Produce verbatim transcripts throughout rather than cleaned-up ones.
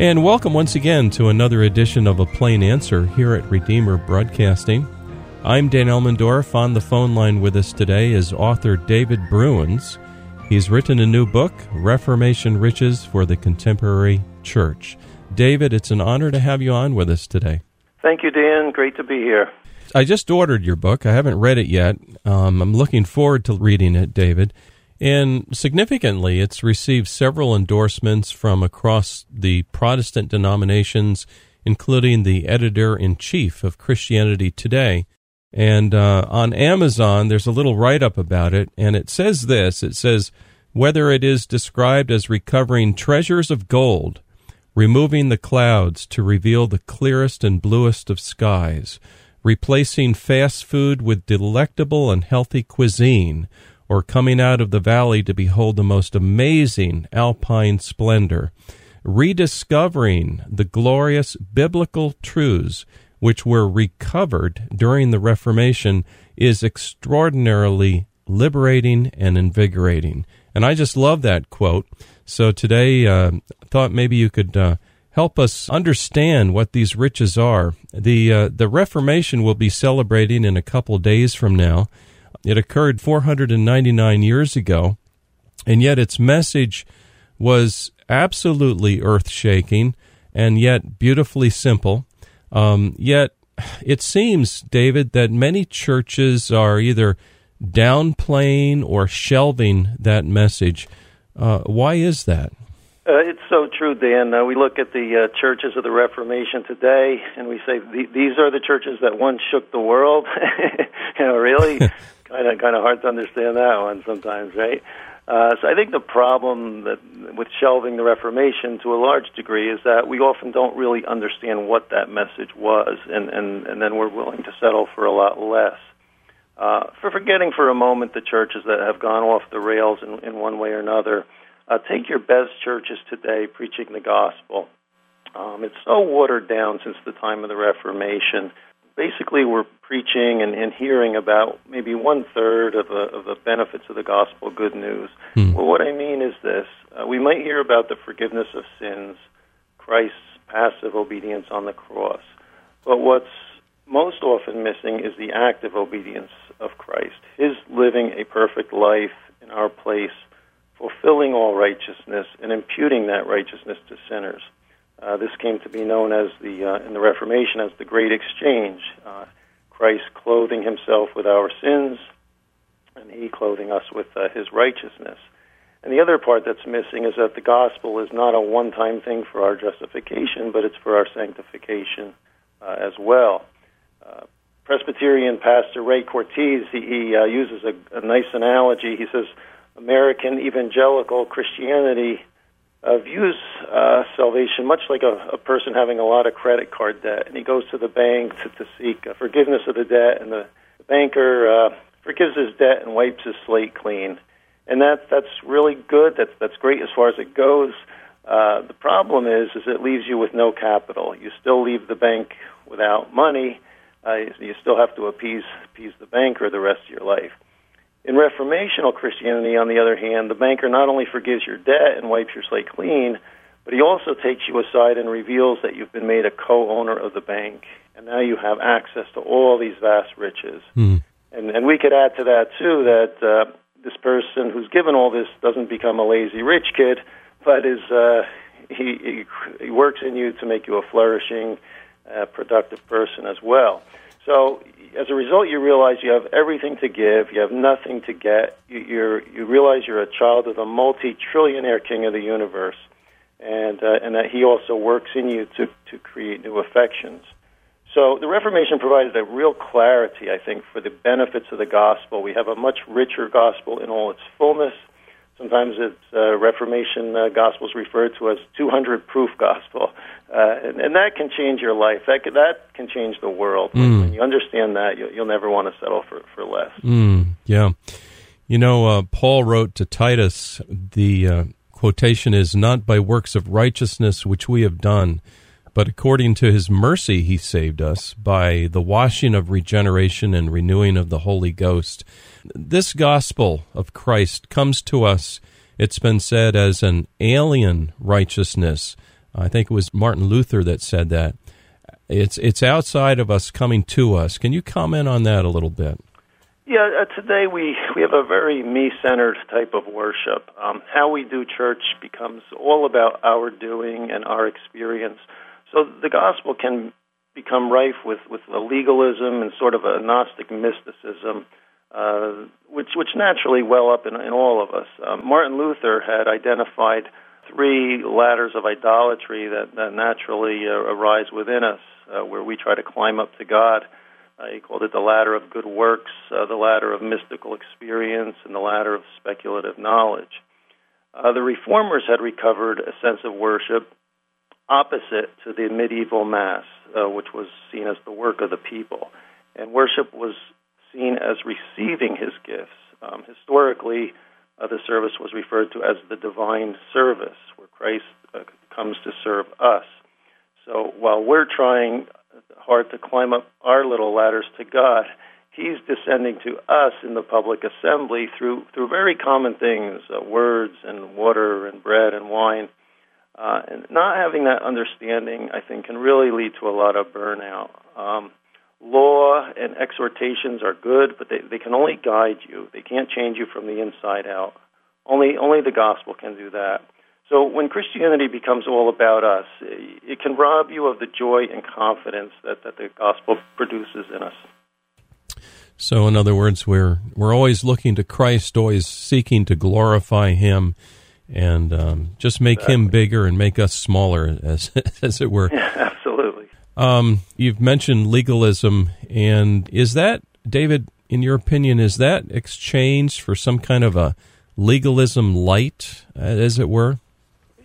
And welcome once again to another edition of A Plain Answer here at Redeemer Broadcasting. I'm Dan Elmendorf. On the phone line with us today is author David Bruins. He's written a new book, Reformation Riches for the Contemporary Church. David, it's an honor to have you on with us today. Thank you, Dan. Great to be here. I just ordered your book. I haven't read it yet. Um, I'm looking forward to reading it, David. And significantly, it's received several endorsements from across the Protestant denominations, including the editor-in-chief of Christianity Today. And uh, on Amazon, there's a little write-up about it, and it says this. It says, whether it is described as recovering treasures of gold, removing the clouds to reveal the clearest and bluest of skies, replacing fast food with delectable and healthy cuisine, or coming out of the valley to behold the most amazing alpine splendor, rediscovering the glorious biblical truths which were recovered during the Reformation, is extraordinarily liberating and invigorating. And I just love that quote. So today uh, I thought maybe you could uh, help us understand what these riches are. The, uh, the Reformation we'll be celebrating in a couple days from now. It occurred four hundred ninety-nine years ago, and yet its message was absolutely earth-shaking and yet beautifully simple. Um, yet it seems, David, that many churches are either downplaying or shelving that message. Uh, why is that? Uh, it's so true, Dan. Uh, we look at the uh, churches of the Reformation today, and we say, these are the churches that once shook the world. You know, really? kind of kind of hard to understand that one sometimes, right? Uh, so I think the problem that with shelving the Reformation to a large degree is that we often don't really understand what that message was, and, and, and then we're willing to settle for a lot less. Uh, for forgetting for a moment the churches that have gone off the rails in, in one way or another, Uh, take your best churches today preaching the gospel. Um, it's so watered down since the time of the Reformation. Basically, we're preaching and, and hearing about maybe one-third of, a, of the benefits of the gospel, good news. Hmm. Well, what I mean is this. Uh, we might hear about the forgiveness of sins, Christ's passive obedience on the cross. But what's most often missing is the active obedience of Christ, his living a perfect life in our place, fulfilling all righteousness and imputing that righteousness to sinners. Uh, this came to be known as the uh, in the Reformation as the Great Exchange, uh, Christ clothing himself with our sins and he clothing us with uh, his righteousness. And the other part that's missing is that the gospel is not a one-time thing for our justification, but it's for our sanctification uh, as well. Uh, Presbyterian pastor Ray Cortez, he, he uh, uses a, a nice analogy. He says, American evangelical Christianity uh, views uh, salvation much like a, a person having a lot of credit card debt, and he goes to the bank to, to seek uh, forgiveness of the debt, and the, the banker uh, forgives his debt and wipes his slate clean. And that that's really good. That's that's great as far as it goes. Uh, the problem is, is it leaves you with no capital. You still leave the bank without money. Uh, you still have to appease appease the banker the rest of your life. In Reformational Christianity, on the other hand, the banker not only forgives your debt and wipes your slate clean, but he also takes you aside and reveals that you've been made a co-owner of the bank, and now you have access to all these vast riches. Mm. And, and we could add to that, too, that uh, this person who's given all this doesn't become a lazy rich kid, but is uh, he, he works in you to make you a flourishing, uh, productive person as well. So as a result, you realize you have everything to give, you have nothing to get, you, you're, you realize you're a child of the multi-trillionaire king of the universe, and uh, and that he also works in you to, to create new affections. So the Reformation provided a real clarity, I think, for the benefits of the gospel. We have a much richer gospel in all its fullness. Sometimes it's uh, Reformation uh, gospel is referred to as two hundred proof gospel. Uh, and, and that can change your life. That can, that can change the world. Mm. When you understand that, you'll, you'll never want to settle for, for less. Mm. Yeah. You know, uh, Paul wrote to Titus, the uh, quotation is, not by works of righteousness which we have done, but according to his mercy he saved us by the washing of regeneration and renewing of the Holy Ghost. This gospel of Christ comes to us, it's been said, as an alien righteousness, I think it was Martin Luther that said that. It's it's outside of us coming to us. Can you comment on that a little bit? Yeah, uh, today we, we have a very me-centered type of worship. Um, how we do church becomes all about our doing and our experience. So the gospel can become rife with, with the legalism and sort of a Gnostic mysticism, uh, which which naturally well up in, in all of us. Um, Martin Luther had identified three ladders of idolatry that, that naturally uh, arise within us, uh, where we try to climb up to God. Uh, he called it the ladder of good works, uh, the ladder of mystical experience, and the ladder of speculative knowledge. Uh, the Reformers had recovered a sense of worship opposite to the medieval Mass, uh, which was seen as the work of the people. And worship was seen as receiving his gifts. Um, historically, Uh, the service was referred to as the divine service, where Christ uh, comes to serve us. So while we're trying hard to climb up our little ladders to God, he's descending to us in the public assembly through through very common things, uh, words and water and bread and wine. Uh, and not having that understanding, I think, can really lead to a lot of burnout. Um, Law and exhortations are good, but they, they can only guide you. They can't change you from the inside out. Only only the gospel can do that. So when Christianity becomes all about us, it can rob you of the joy and confidence that, that the gospel produces in us. So in other words, we're we're always looking to Christ, always seeking to glorify Him, and um, just make exactly. Him bigger and make us smaller, as as it were. Yeah, absolutely. Um, you've mentioned legalism, and is that, David, in your opinion, is that exchanged for some kind of a legalism light, as it were?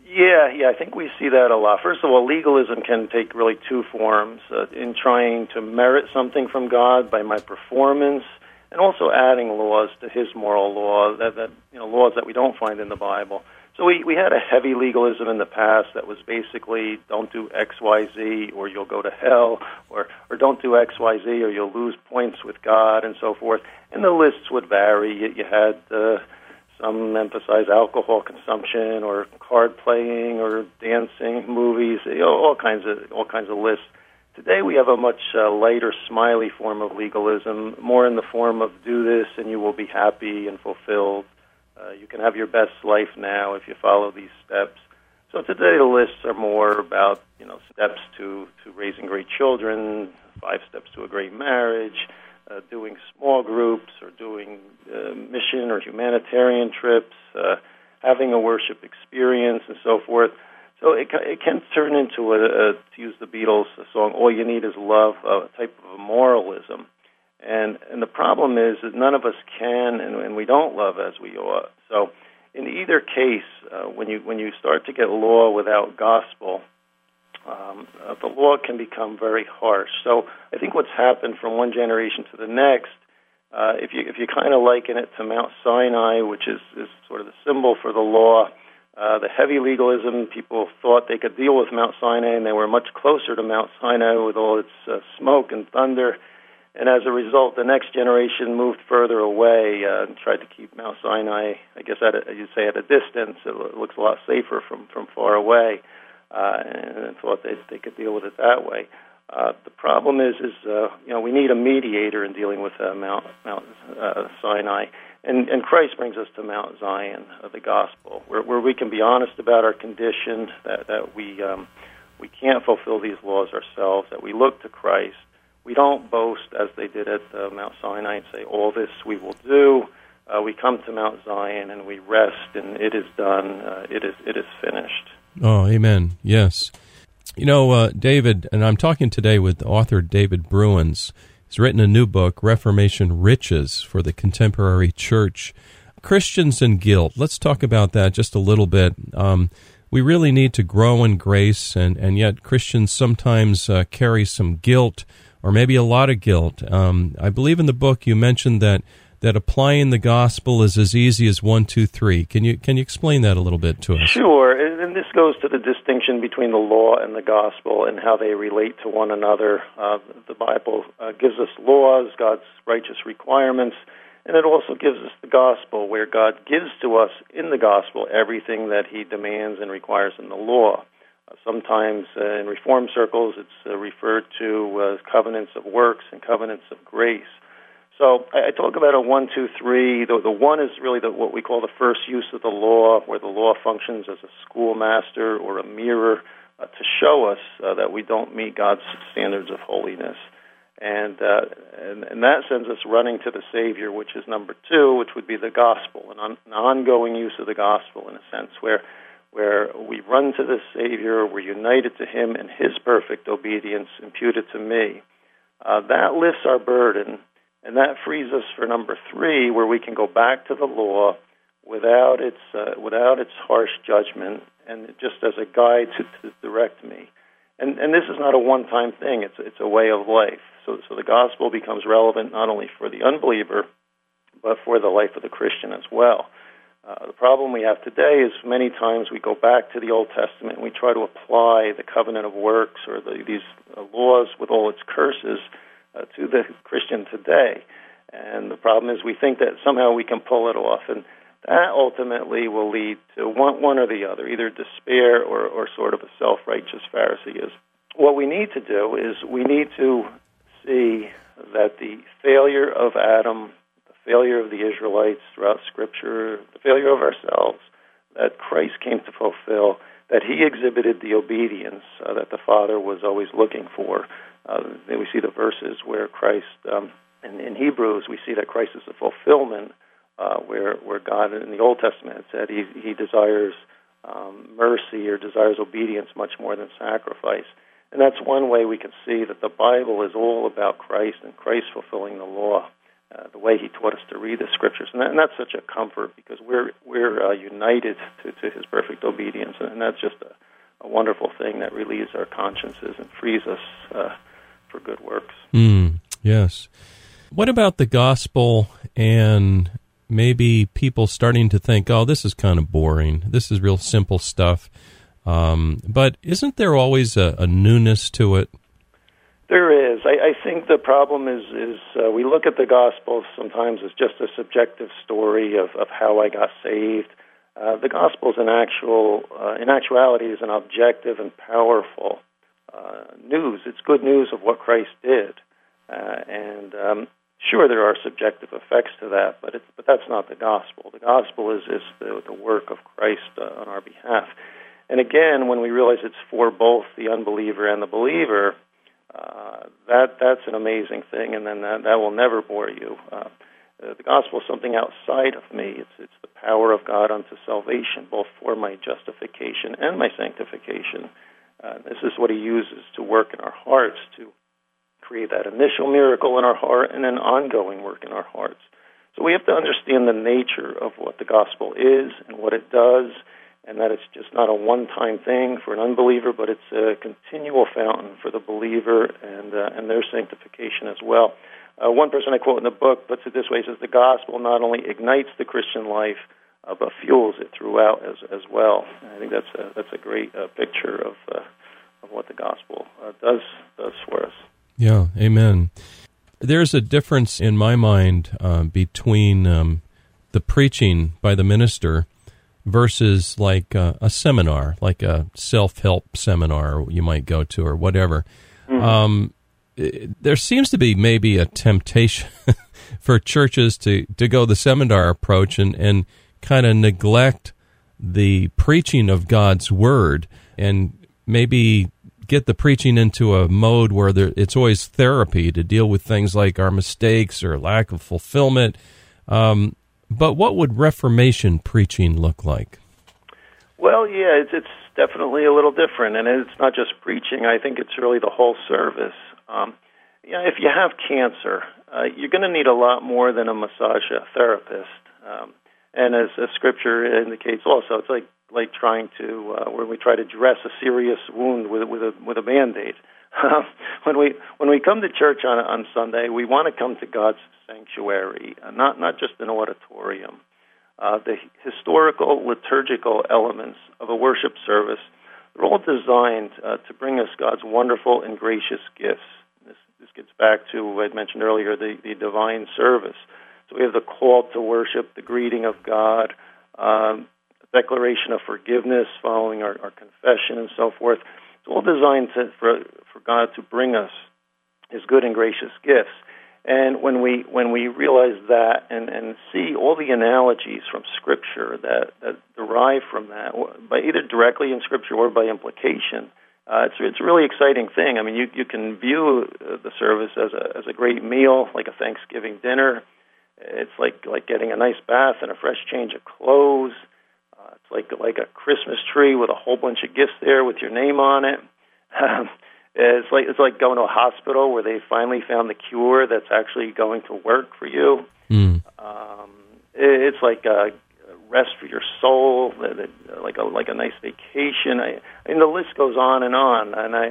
Yeah, yeah, I think we see that a lot. First of all, legalism can take really two forms, uh, in trying to merit something from God by my performance, and also adding laws to His moral law, that, that you know, laws that we don't find in the Bible. So we, we had a heavy legalism in the past that was basically don't do X, Y, Z or you'll go to hell, or, or don't do X, Y, Z or you'll lose points with God and so forth. And the lists would vary. You, you had uh, some emphasize alcohol consumption or card playing or dancing, movies, you know, all kinds of all kinds of lists. Today we have a much uh, lighter, smiley form of legalism, more in the form of do this and you will be happy and fulfilled. Uh, you can have your best life now if you follow these steps. So today the lists are more about, you know, steps to, to raising great children, five steps to a great marriage, uh, doing small groups or doing uh, mission or humanitarian trips, uh, having a worship experience and so forth. So it, it can turn into, a, a, to use the Beatles song, All You Need Is Love, a type of moralism. And and the problem is that none of us can, and, and we don't love as we ought. So, in either case, uh, when you when you start to get law without gospel, um, uh, the law can become very harsh. So, I think what's happened from one generation to the next, uh, if you if you kind of liken it to Mount Sinai, which is, is sort of the symbol for the law, uh, the heavy legalism, people thought they could deal with Mount Sinai, and they were much closer to Mount Sinai with all its uh, smoke and thunder. And as a result, the next generation moved further away uh, and tried to keep Mount Sinai, I guess at a, you'd say at a distance. It looks a lot safer from, from far away, uh, and thought they, they could deal with it that way. Uh, the problem is, is uh, you know, we need a mediator in dealing with uh, Mount Mount uh, Sinai, and and Christ brings us to Mount Zion of the gospel, where where we can be honest about our condition, that that we um, we can't fulfill these laws ourselves, that we look to Christ. We don't boast as they did at uh, Mount Sinai and say, all this we will do. Uh, we come to Mount Zion and we rest and it is done. Uh, it is it is finished. Oh, amen. Yes. You know, uh, David, and I'm talking today with author David Bruins. He's written a new book, Reformation Riches for the Contemporary Church. Christians and guilt. Let's talk about that just a little bit. Um, we really need to grow in grace, and, and yet Christians sometimes uh, carry some guilt, or maybe a lot of guilt. Um, I believe in the book you mentioned that that applying the gospel is as easy as one, two, three. Can you can you explain that a little bit to us? Sure, and this goes to the distinction between the law and the gospel and how they relate to one another. Uh, the Bible uh, gives us laws, God's righteous requirements, and it also gives us the gospel, where God gives to us in the gospel everything that He demands and requires in the law. Uh, sometimes uh, in Reformed circles, it's uh, referred to as covenants of works and covenants of grace. So I, I talk about a one, two, three. The, the one is really the, what we call the first use of the law, where the law functions as a schoolmaster or a mirror uh, to show us uh, that we don't meet God's standards of holiness. And uh, in that sense, it's running to the Savior, which is number two, which would be the gospel, an, on, an ongoing use of the gospel in a sense, where where we run to the Savior, we're united to Him, and His perfect obedience imputed to me. Uh, that lifts our burden, and that frees us for number three, where we can go back to the law without its uh, without its harsh judgment, and just as a guide to, to direct me. And, and this is not a one-time thing. It's it's a way of life. So, so the gospel becomes relevant not only for the unbeliever, but for the life of the Christian as well. Uh, the problem we have today is many times we go back to the Old Testament and we try to apply the covenant of works or the, these laws with all its curses uh, to the Christian today. And the problem is we think that somehow we can pull it off. And that ultimately will lead to one, one or the other, either despair or, or sort of a self-righteous Phariseeism. What we need to do is we need to see that the failure of Adam, the failure of the Israelites throughout Scripture, the failure of ourselves, that Christ came to fulfill, that He exhibited the obedience uh, that the Father was always looking for. Uh, we see the verses where Christ, um, in, in Hebrews, we see that Christ is the fulfillment Uh, where where God in the Old Testament said He He desires um, mercy or desires obedience much more than sacrifice, and that's one way we can see that the Bible is all about Christ and Christ fulfilling the law, uh, the way He taught us to read the Scriptures, and, that, and that's such a comfort because we're we're uh, united to, to His perfect obedience, and that's just a, a wonderful thing that relieves our consciences and frees us uh, for good works. Mm, yes. What about the gospel and maybe people starting to think, oh, this is kind of boring. This is real simple stuff. Um, but isn't there always a, a newness to it? There is. I, I think the problem is is uh, we look at the gospel sometimes as just a subjective story of, of how I got saved. Uh, the gospel is an actual, uh, in actuality, is an objective and powerful uh, news. It's good news of what Christ did. Uh, and um Sure, there are subjective effects to that, but it's, but that's not the gospel. The gospel is, is the, the work of Christ uh, on our behalf. And again, when we realize it's for both the unbeliever and the believer, uh, that that's an amazing thing, and then that, that will never bore you. Uh, the gospel is something outside of me. It's it's the power of God unto salvation, both for my justification and my sanctification. Uh, this is what He uses to work in our hearts to create that initial miracle in our heart and an ongoing work in our hearts. So we have to understand the nature of what the gospel is and what it does, and that it's just not a one-time thing for an unbeliever, but it's a continual fountain for the believer and uh, and their sanctification as well. Uh, one person I quote in the book puts it this way, says the gospel not only ignites the Christian life, uh, but fuels it throughout as as well. And I think that's a, that's a great uh, picture of uh, of what the gospel uh, does does for us. Yeah, amen. There's a difference in my mind uh, between um, the preaching by the minister versus like uh, a seminar, like a self-help seminar you might go to or whatever. Mm-hmm. Um, it, there seems to be maybe a temptation for churches to, to go the seminar approach and, and kind of neglect the preaching of God's Word and maybe get the preaching into a mode where there, it's always therapy to deal with things like our mistakes or lack of fulfillment. Um, but what would Reformation preaching look like? Well, yeah, it's, it's definitely a little different, and it's not just preaching. I think it's really the whole service. Um, you know, if you have cancer, uh, you're going to need a lot more than a massage therapist. Um, and as, as Scripture indicates also, it's like like trying to, uh, when we try to dress a serious wound with with a with a Band-Aid. Um, when we when we come to church on on Sunday, we want to come to God's sanctuary, uh, not not just an auditorium. Uh, the historical liturgical elements of a worship service, they're all designed uh, to bring us God's wonderful and gracious gifts. This this gets back to what I mentioned earlier, the, the divine service. So we have the call to worship, the greeting of God, um, declaration of forgiveness, following our, our confession and so forth. It's all designed to, for, for God to bring us His good and gracious gifts. And when we when we realize that and, and see all the analogies from Scripture that, that derive from that, by either directly in Scripture or by implication, uh, it's it's a really exciting thing. I mean, you, you can view the service as a as a great meal, like a Thanksgiving dinner. It's like like getting a nice bath and a fresh change of clothes. Uh, it's like like a Christmas tree with a whole bunch of gifts there with your name on it. Um, It's like it's like going to a hospital where they finally found the cure that's actually going to work for you. Mm. Um, it's like a rest for your soul, like a like a nice vacation. I, I mean, the list goes on and on. And I,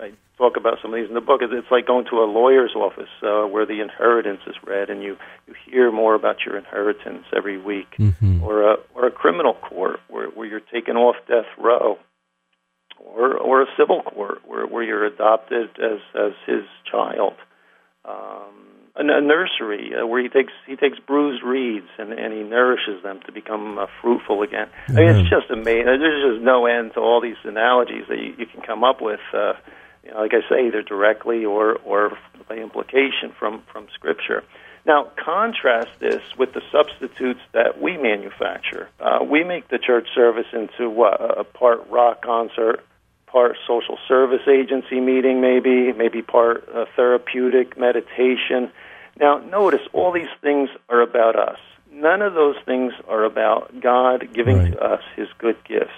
I, I talk about some of these in the book. It's like going to a lawyer's office uh, where the inheritance is read, and you, you hear more about your inheritance every week, mm-hmm. or a or a criminal court where, where you're taken off death row. Or, or a civil court where, where you're adopted as, as his child, um, a, a nursery uh, where he takes he takes bruised reeds and, and he nourishes them to become uh, fruitful again. Mm-hmm. I mean, it's just amazing. There's just no end to all these analogies that you, you can come up with. Uh, you know, like I say, either directly or or by implication from from Scripture. Now, contrast this with the substitutes that we manufacture. Uh, we make the church service into what? A part rock concert, part social service agency meeting maybe, maybe part uh, therapeutic meditation. Now, notice all these things are about us. None of those things are about God giving right. to us His good gifts.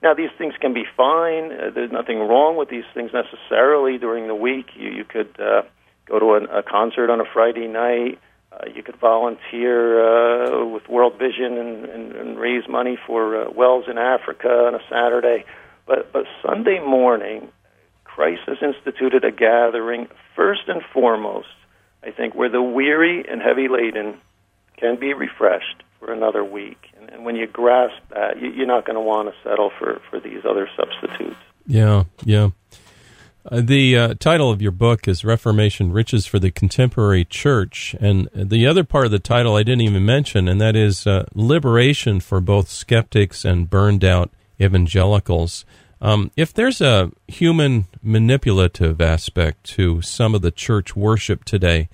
Now, these things can be fine. Uh, there's nothing wrong with these things necessarily during the week. You, you could uh, go to an, a concert on a Friday night. Uh, you could volunteer uh, with World Vision and, and, and raise money for uh, wells in Africa on a Saturday. But, but Sunday morning, Christ has instituted a gathering, first and foremost, I think, where the weary and heavy laden can be refreshed for another week. And, and when you grasp that, you, you're not going to want to settle for, for these other substitutes. Yeah, yeah. The uh, title of your book is Reformation Riches for the Contemporary Church, and the other part of the title I didn't even mention, and that is uh, Liberation for Both Skeptics and Burned-Out Evangelicals. Um, if there's a human manipulative aspect to some of the church worship today,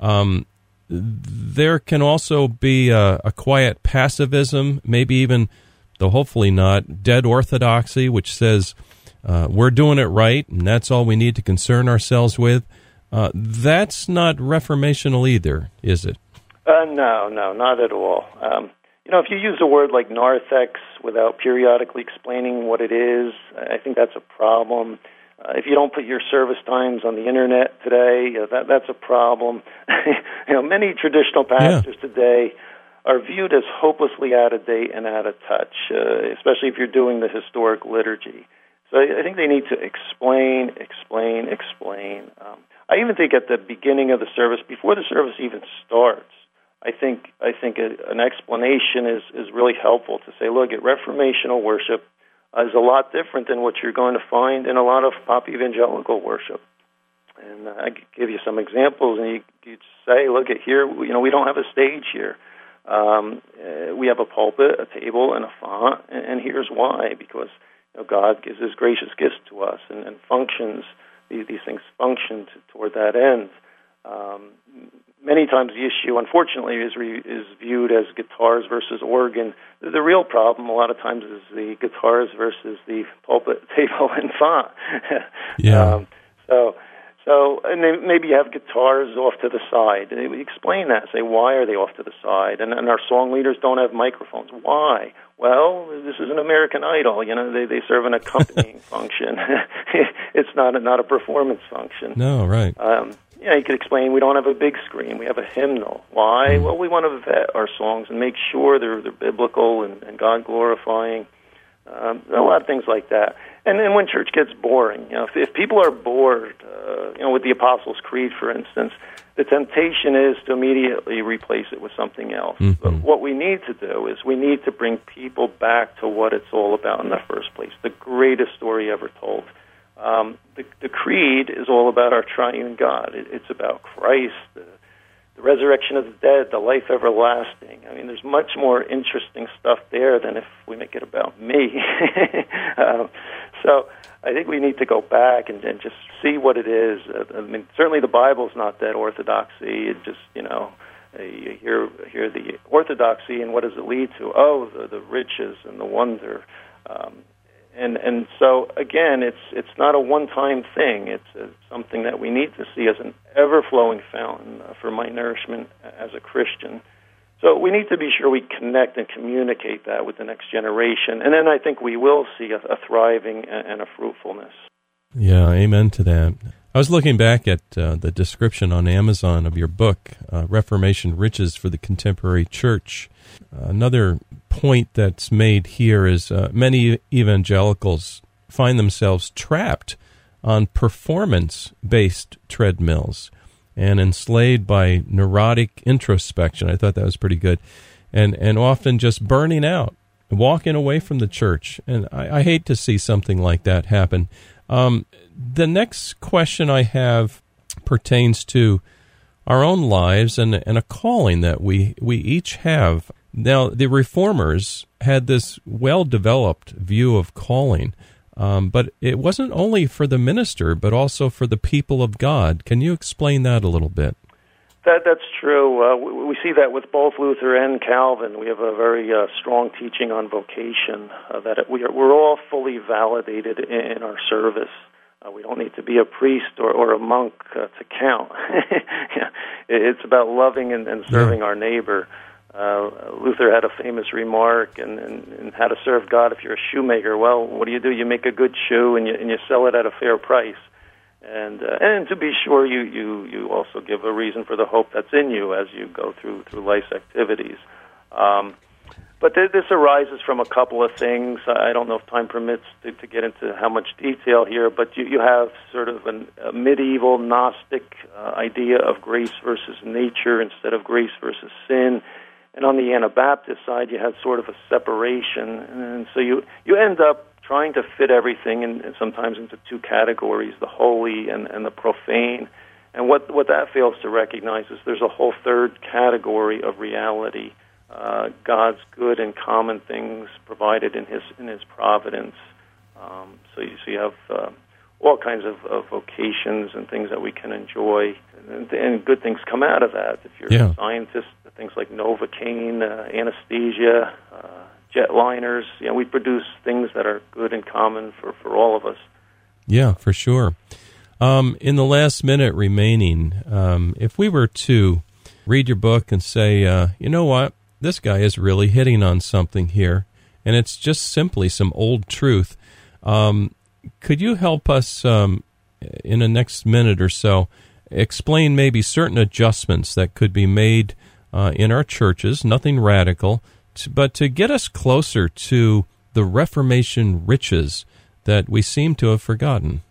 um, there can also be a, a quiet pacifism, maybe even, though hopefully not, dead orthodoxy, which says, Uh, we're doing it right, and that's all we need to concern ourselves with. Uh, that's not reformational either, is it? Uh, no, no, not at all. Um, you know, if you use a word like narthex without periodically explaining what it is, I think that's a problem. Uh, if you don't put your service times on the internet today, uh, that, that's a problem. You know, many traditional pastors yeah. today are viewed as hopelessly out of date and out of touch, uh, especially if you're doing the historic liturgy. So I think they need to explain, explain, explain. Um, I even think at the beginning of the service, before the service even starts, I think I think a, an explanation is, is really helpful to say, look, at Reformational worship uh, is a lot different than what you're going to find in a lot of pop evangelical worship. And uh, I could give you some examples, and you you'd say, look, at here, you know, we don't have a stage here. Um, uh, we have a pulpit, a table, and a font, and, and here's why, because God gives His gracious gifts to us, and, and functions, these, these things function to, toward that end. Um, many times the issue, unfortunately, is re, is viewed as guitars versus organ. The, the real problem a lot of times is the guitars versus the pulpit, table, and font. yeah. Um, so, so and they, maybe you have guitars off to the side. They explain that. Say, why are they off to the side? And, and our song leaders don't have microphones. Why? Well, this is an American Idol. You know, they, they serve an accompanying function. It's not a, not a performance function. No, right. Um, yeah, you could explain we don't have a big screen. We have a hymnal. Why? Mm. Well, we want to vet our songs and make sure they're they're biblical and, and God-glorifying. Um, a lot of things like that. And then when church gets boring, you know, if, if people are bored, uh, you know, with the Apostles' Creed, for instance, the temptation is to immediately replace it with something else. Mm-hmm. But what we need to do is we need to bring people back to what it's all about in the first place, the greatest story ever told. Um, the, the Creed is all about our triune God. It, it's about Christ, the, the resurrection of the dead, the life everlasting. I mean, there's much more interesting stuff there than if we make it about me. um, so I think we need to go back and, and just see what it is. I mean, certainly the Bible's not that orthodoxy. It just, you know, you hear, hear the orthodoxy, and what does it lead to? Oh, the, the riches and the wonder. Um, and and so, again, it's it's not a one-time thing. It's, it's something that we need to see as an ever-flowing fountain for my nourishment as a Christian. So we need to be sure we connect and communicate that with the next generation, and then I think we will see a, a thriving and a fruitfulness. Yeah, amen to that. I was looking back at uh, the description on Amazon of your book, uh, Reformation Riches for the Contemporary Church. Uh, another point that's made here is uh, many evangelicals find themselves trapped on performance-based treadmills and enslaved by neurotic introspection. I thought that was pretty good. And, and often just burning out, walking away from the church. And I, I hate to see something like that happen. Um, the next question I have pertains to our own lives and, and a calling that we, we each have. Now, the Reformers had this well-developed view of calling, um, but it wasn't only for the minister, but also for the people of God. Can you explain that a little bit? That, that's true. Uh, we, we see that with both Luther and Calvin. We have a very uh, strong teaching on vocation, uh, that we are, we're all fully validated in, in our service. Uh, we don't need to be a priest or, or a monk uh, to count. It's about loving and, and serving yeah. our neighbor. Uh, Luther had a famous remark and, and, and how to serve God if you're a shoemaker. Well, what do you do? You make a good shoe and you, and you sell it at a fair price. And uh, and to be sure, you, you, you also give a reason for the hope that's in you as you go through through life's activities. Um, but th- this arises from a couple of things. I don't know if time permits to, to get into how much detail here, but you, you have sort of an, a medieval Gnostic uh, idea of grace versus nature instead of grace versus sin. And on the Anabaptist side, you have sort of a separation. And so you, you end up trying to fit everything in, and sometimes into two categories, the holy and, and the profane. And what, what that fails to recognize is there's a whole third category of reality, uh, God's good and common things provided in His in His providence. Um, so, you, so you have uh, all kinds of, of vocations and things that we can enjoy, and, and good things come out of that. If you're yeah. a scientist, things like Novocaine, uh, anesthesia, uh, jetliners, you know, we produce things that are good and common for, for all of us. Yeah, for sure. Um, in the last minute remaining, um, if we were to read your book and say, uh, you know what, this guy is really hitting on something here, and it's just simply some old truth, um, could you help us um, in the next minute or so explain maybe certain adjustments that could be made uh, in our churches, nothing radical, but to get us closer to the Reformation riches that we seem to have forgotten?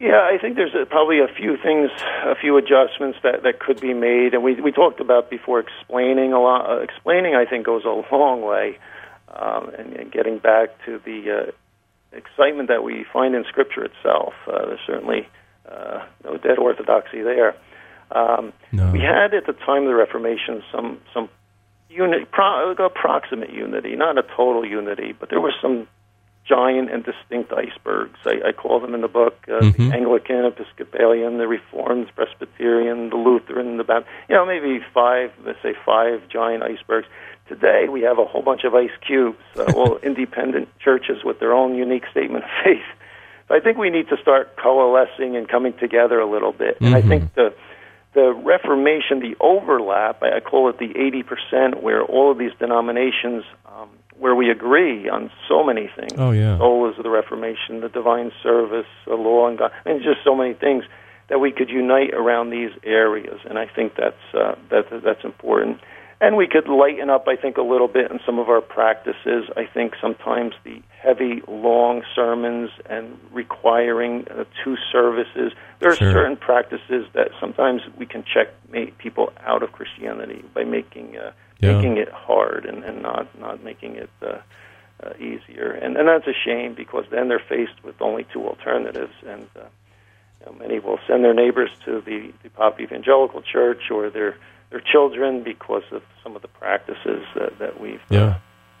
Yeah, I think there's a, probably a few things, a few adjustments that, that could be made. And we, we talked about before explaining a lot. Uh, explaining, I think, goes a long way. Um, and, and getting back to the uh, excitement that we find in Scripture itself. Uh, there's certainly uh, no dead orthodoxy there. Um, no. We had, at the time of the Reformation, some some Unity, pro, approximate unity, not a total unity, but there were some giant and distinct icebergs. I, I call them in the book uh, mm-hmm. the Anglican, Episcopalian, the Reformed, Presbyterian, the Lutheran, the Baptist. You know, maybe five, let's say five giant icebergs. Today we have a whole bunch of ice cubes, uh, all independent churches with their own unique statement of faith. So I think we need to start coalescing and coming together a little bit. And mm-hmm. I think the The Reformation, the overlap, I call it the eighty percent, where all of these denominations, um, where we agree on so many things. Oh, yeah. The solas of the Reformation, the divine service, the law and God, and just so many things that we could unite around these areas. And I think that's, uh, that, that's important. And we could lighten up, I think, a little bit in some of our practices. I think sometimes the heavy, long sermons and requiring uh, two services. There are sure. certain practices that sometimes we can checkmate people out of Christianity by making uh, yeah. making it hard and, and not, not making it uh, uh, easier. And, and that's a shame, because then they're faced with only two alternatives. And uh, you know, many will send their neighbors to the, the pop evangelical church, or their their children because of some of the practices that, that we've yeah. uh,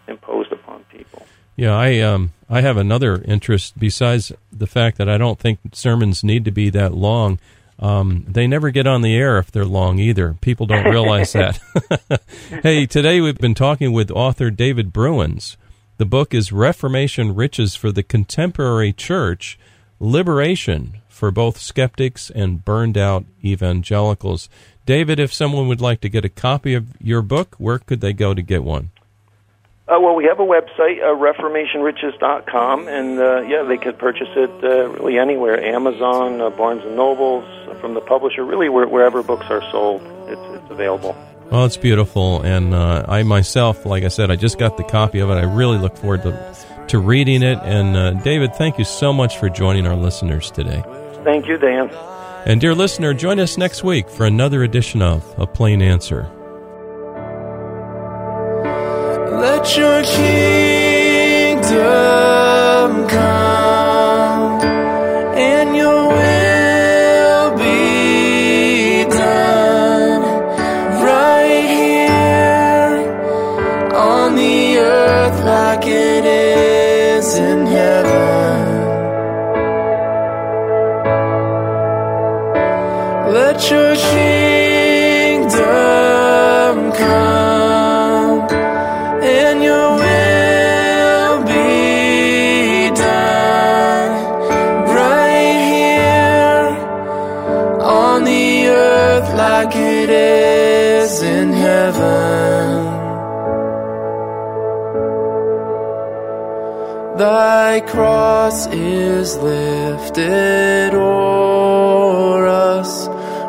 imposed upon people. Yeah, I um, I have another interest besides the fact that I don't think sermons need to be that long. Um, they never get on the air if they're long either. People don't realize that. Hey, today we've been talking with author David Bruins. The book is Reformation Riches for the Contemporary Church, Liberation for Both Skeptics and Burned-Out Evangelicals. David, if someone would like to get a copy of your book, where could they go to get one? Uh, well, we have a website, uh, reformation riches dot com, and uh, yeah, they could purchase it uh, really anywhere, Amazon, uh, Barnes and Nobles, uh, from the publisher, really where, wherever books are sold, it's, it's available. Well, it's beautiful, and uh, I myself, like I said, I just got the copy of it. I really look forward to, to reading it, and uh, David, thank you so much for joining our listeners today. Thank you, Dan. And dear listener, join us next week for another edition of A Plain Answer. Let your kingdom come, and your will be done, right here on the earth like it is in heaven. Let your kingdom come, and your will be done, right here on the earth like it is in heaven. Thy cross is lifted o'er us,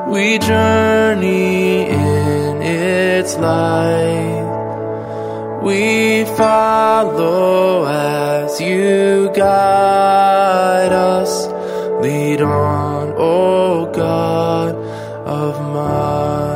we journey in its light. We follow as you guide us. Lead on, O God of mine.